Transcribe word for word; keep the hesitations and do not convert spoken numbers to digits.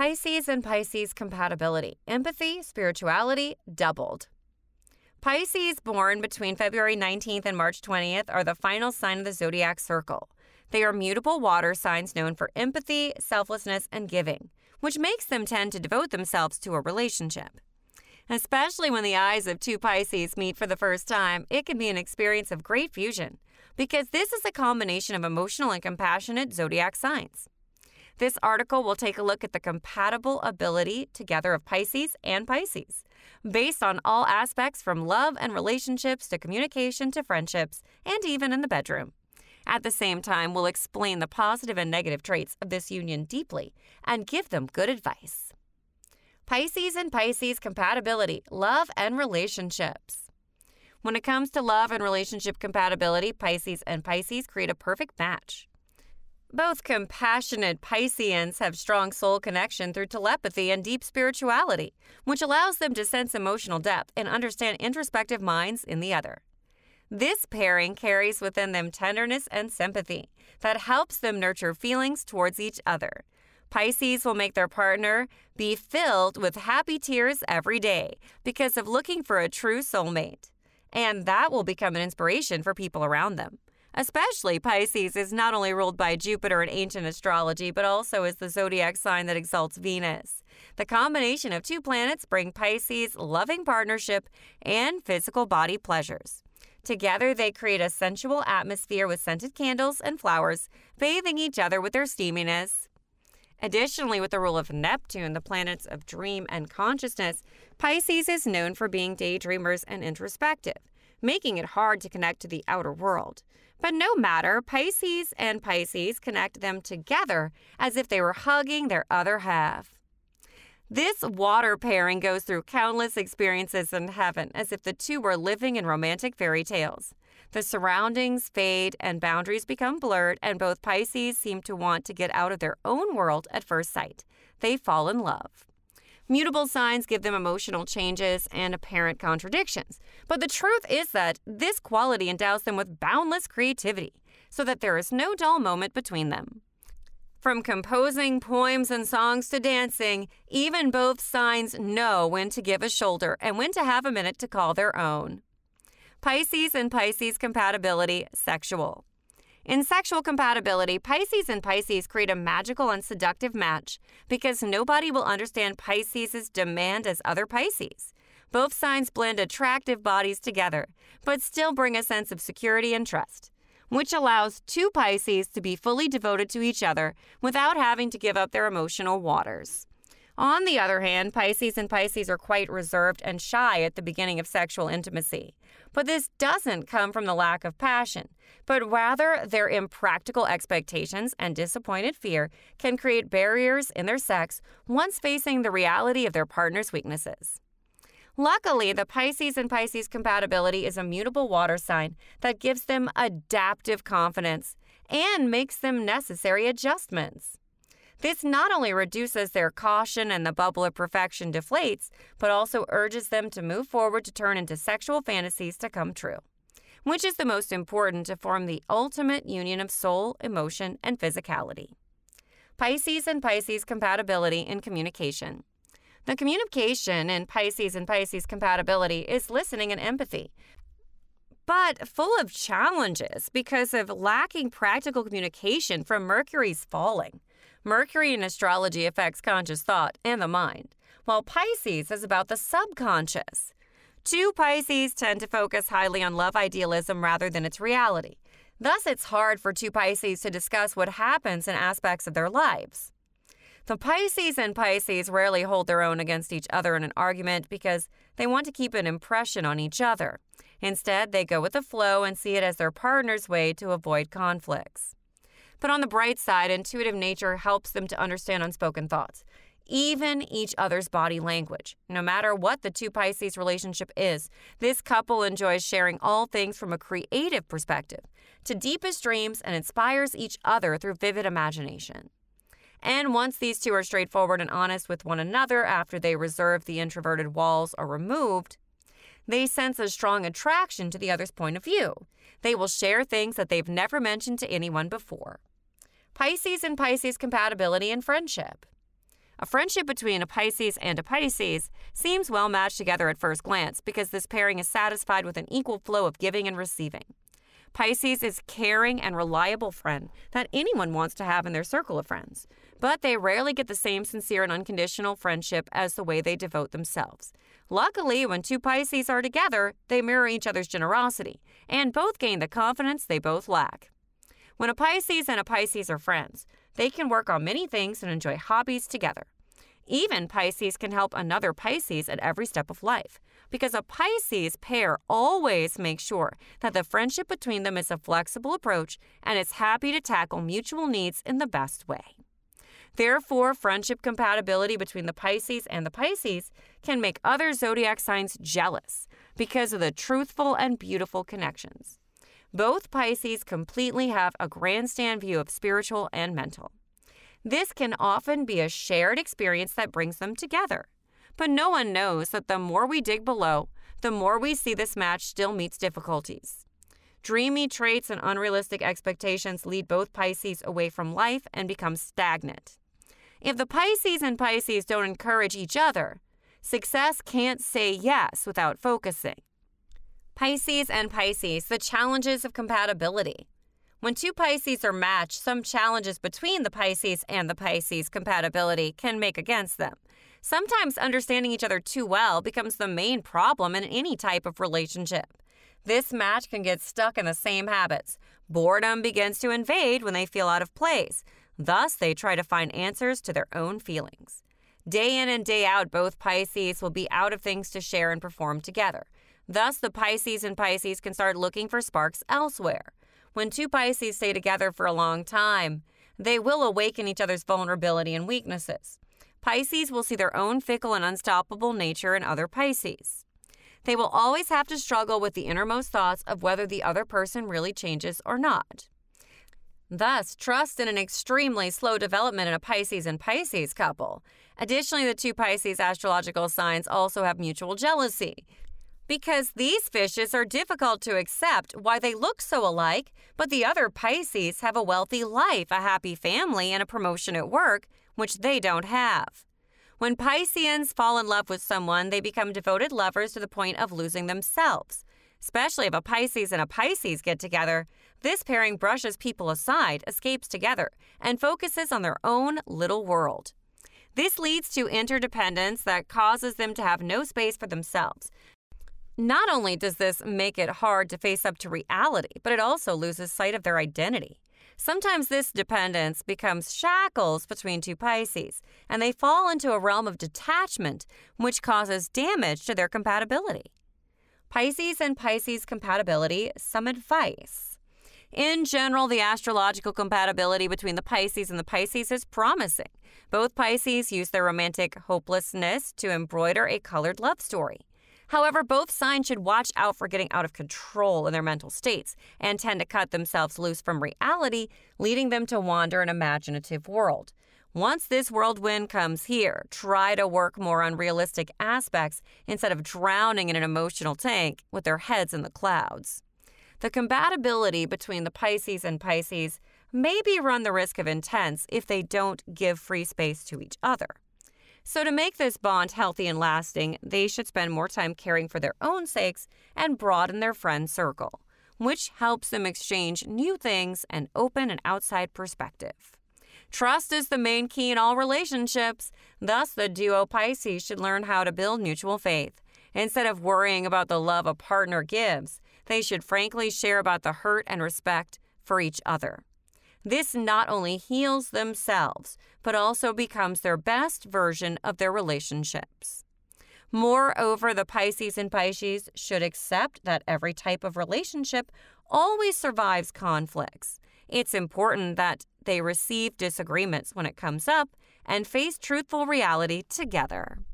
Pisces and Pisces compatibility, empathy, spirituality, doubled. Pisces born between February nineteenth and March twentieth are the final sign of the zodiac circle. They are mutable water signs known for empathy, selflessness, and giving, which makes them tend to devote themselves to a relationship. Especially when the eyes of two Pisces meet for the first time, it can be an experience of great fusion, because this is a combination of emotional and compassionate zodiac signs. This article will take a look at the compatible ability together of Pisces and Pisces, based on all aspects from love and relationships to communication to friendships, and even in the bedroom. At the same time, we'll explain the positive and negative traits of this union deeply and give them good advice. Pisces and Pisces compatibility, love and relationships. When it comes to love and relationship compatibility, Pisces and Pisces create a perfect match. Both compassionate Pisceans have strong soul connection through telepathy and deep spirituality, which allows them to sense emotional depth and understand introspective minds in the other. This pairing carries within them tenderness and sympathy that helps them nurture feelings towards each other. Pisces will make their partner be filled with happy tears every day because of looking for a true soulmate. And that will become an inspiration for people around them. Especially Pisces is not only ruled by Jupiter in ancient astrology, but also is the zodiac sign that exalts Venus. The combination of two planets bring Pisces loving partnership and physical body pleasures. Together, they create a sensual atmosphere with scented candles and flowers, bathing each other with their steaminess. Additionally, with the rule of Neptune, the planets of dream and consciousness, Pisces is known for being daydreamers and introspective, making it hard to connect to the outer world. But no matter, Pisces and Pisces connect them together as if they were hugging their other half. This water pairing goes through countless experiences in heaven as if the two were living in romantic fairy tales. The surroundings fade and boundaries become blurred, and both Pisces seem to want to get out of their own world at first sight. They fall in love. Mutable signs give them emotional changes and apparent contradictions. But the truth is that this quality endows them with boundless creativity, so that there is no dull moment between them. From composing poems and songs to dancing, even both signs know when to give a shoulder and when to have a minute to call their own. Pisces and Pisces compatibility, sexual. In sexual compatibility, Pisces and Pisces create a magical and seductive match because nobody will understand Pisces' demand as other Pisces. Both signs blend attractive bodies together, but still bring a sense of security and trust, which allows two Pisces to be fully devoted to each other without having to give up their emotional waters. On the other hand, Pisces and Pisces are quite reserved and shy at the beginning of sexual intimacy. But this doesn't come from the lack of passion, but rather their impractical expectations and disappointed fear can create barriers in their sex once facing the reality of their partner's weaknesses. Luckily, the Pisces and Pisces compatibility is a mutable water sign that gives them adaptive confidence and makes them necessary adjustments. This not only reduces their caution and the bubble of perfection deflates, but also urges them to move forward to turn into sexual fantasies to come true, which is the most important to form the ultimate union of soul, emotion, and physicality. Pisces and Pisces compatibility in communication. The communication in Pisces and Pisces compatibility is listening and empathy, but full of challenges because of lacking practical communication from Mercury's falling. Mercury in astrology affects conscious thought and the mind, while Pisces is about the subconscious. Two Pisces tend to focus highly on love idealism rather than its reality. Thus, it's hard for two Pisces to discuss what happens in aspects of their lives. The Pisces and Pisces rarely hold their own against each other in an argument because they want to keep an impression on each other. Instead, they go with the flow and see it as their partner's way to avoid conflicts. But on the bright side, intuitive nature helps them to understand unspoken thoughts, even each other's body language. No matter what the two Pisces relationship is, this couple enjoys sharing all things from a creative perspective to deepest dreams and inspires each other through vivid imagination. And once these two are straightforward and honest with one another after they reserve the introverted walls are removed, they sense a strong attraction to the other's point of view. They will share things that they've never mentioned to anyone before. Pisces and Pisces compatibility in friendship. A friendship between a Pisces and a Pisces seems well matched together at first glance because this pairing is satisfied with an equal flow of giving and receiving. Pisces is a caring and reliable friend that anyone wants to have in their circle of friends, but they rarely get the same sincere and unconditional friendship as the way they devote themselves. Luckily, when two Pisces are together, they mirror each other's generosity, and both gain the confidence they both lack. When a Pisces and a Pisces are friends, they can work on many things and enjoy hobbies together. Even Pisces can help another Pisces at every step of life, because a Pisces pair always makes sure that the friendship between them is a flexible approach and is happy to tackle mutual needs in the best way. Therefore, friendship compatibility between the Pisces and the Pisces can make other zodiac signs jealous because of the truthful and beautiful connections. Both Pisces completely have a grandstand view of spiritual and mental. This can often be a shared experience that brings them together. But no one knows that the more we dig below, the more we see this match still meets difficulties. Dreamy traits and unrealistic expectations lead both Pisces away from life and become stagnant. If the Pisces and Pisces don't encourage each other, success can't say yes without focusing. Pisces and Pisces, the challenges of compatibility. When two Pisces are matched, some challenges between the Pisces and the Pisces compatibility can make against them. Sometimes understanding each other too well becomes the main problem in any type of relationship. This match can get stuck in the same habits. Boredom begins to invade when they feel out of place. Thus, they try to find answers to their own feelings. Day in and day out, both Pisces will be out of things to share and perform together. Thus, the Pisces and Pisces can start looking for sparks elsewhere. When two Pisces stay together for a long time, they will awaken each other's vulnerability and weaknesses. Pisces will see their own fickle and unstoppable nature in other Pisces. They will always have to struggle with the innermost thoughts of whether the other person really changes or not. Thus, trust in an extremely slow development in a Pisces and Pisces couple. Additionally, the two Pisces astrological signs also have mutual jealousy, because these fishes are difficult to accept why they look so alike, but the other Pisces have a wealthy life, a happy family, and a promotion at work, which they don't have. When Pisceans fall in love with someone, they become devoted lovers to the point of losing themselves. Especially if a Pisces and a Pisces get together, this pairing brushes people aside, escapes together, and focuses on their own little world. This leads to interdependence that causes them to have no space for themselves. Not only does this make it hard to face up to reality, but it also loses sight of their identity. Sometimes this dependence becomes shackles between two Pisces, and they fall into a realm of detachment, which causes damage to their compatibility. Pisces and Pisces compatibility, some advice. In general, the astrological compatibility between the Pisces and the Pisces is promising. Both Pisces use their romantic hopelessness to embroider a colored love story. However, both signs should watch out for getting out of control in their mental states and tend to cut themselves loose from reality, leading them to wander an imaginative world. Once this whirlwind comes here, try to work more on realistic aspects instead of drowning in an emotional tank with their heads in the clouds. The compatibility between the Pisces and Pisces maybe run the risk of intense if they don't give free space to each other. So to make this bond healthy and lasting, they should spend more time caring for their own sakes and broaden their friend circle, which helps them exchange new things and open an outside perspective. Trust is the main key in all relationships. Thus, the duo Pisces should learn how to build mutual faith. Instead of worrying about the love a partner gives, they should frankly share about the hurt and respect for each other. This not only heals themselves, but also becomes their best version of their relationships. Moreover, the Pisces and Pisces should accept that every type of relationship always survives conflicts. It's important that they receive disagreements when it comes up and face truthful reality together.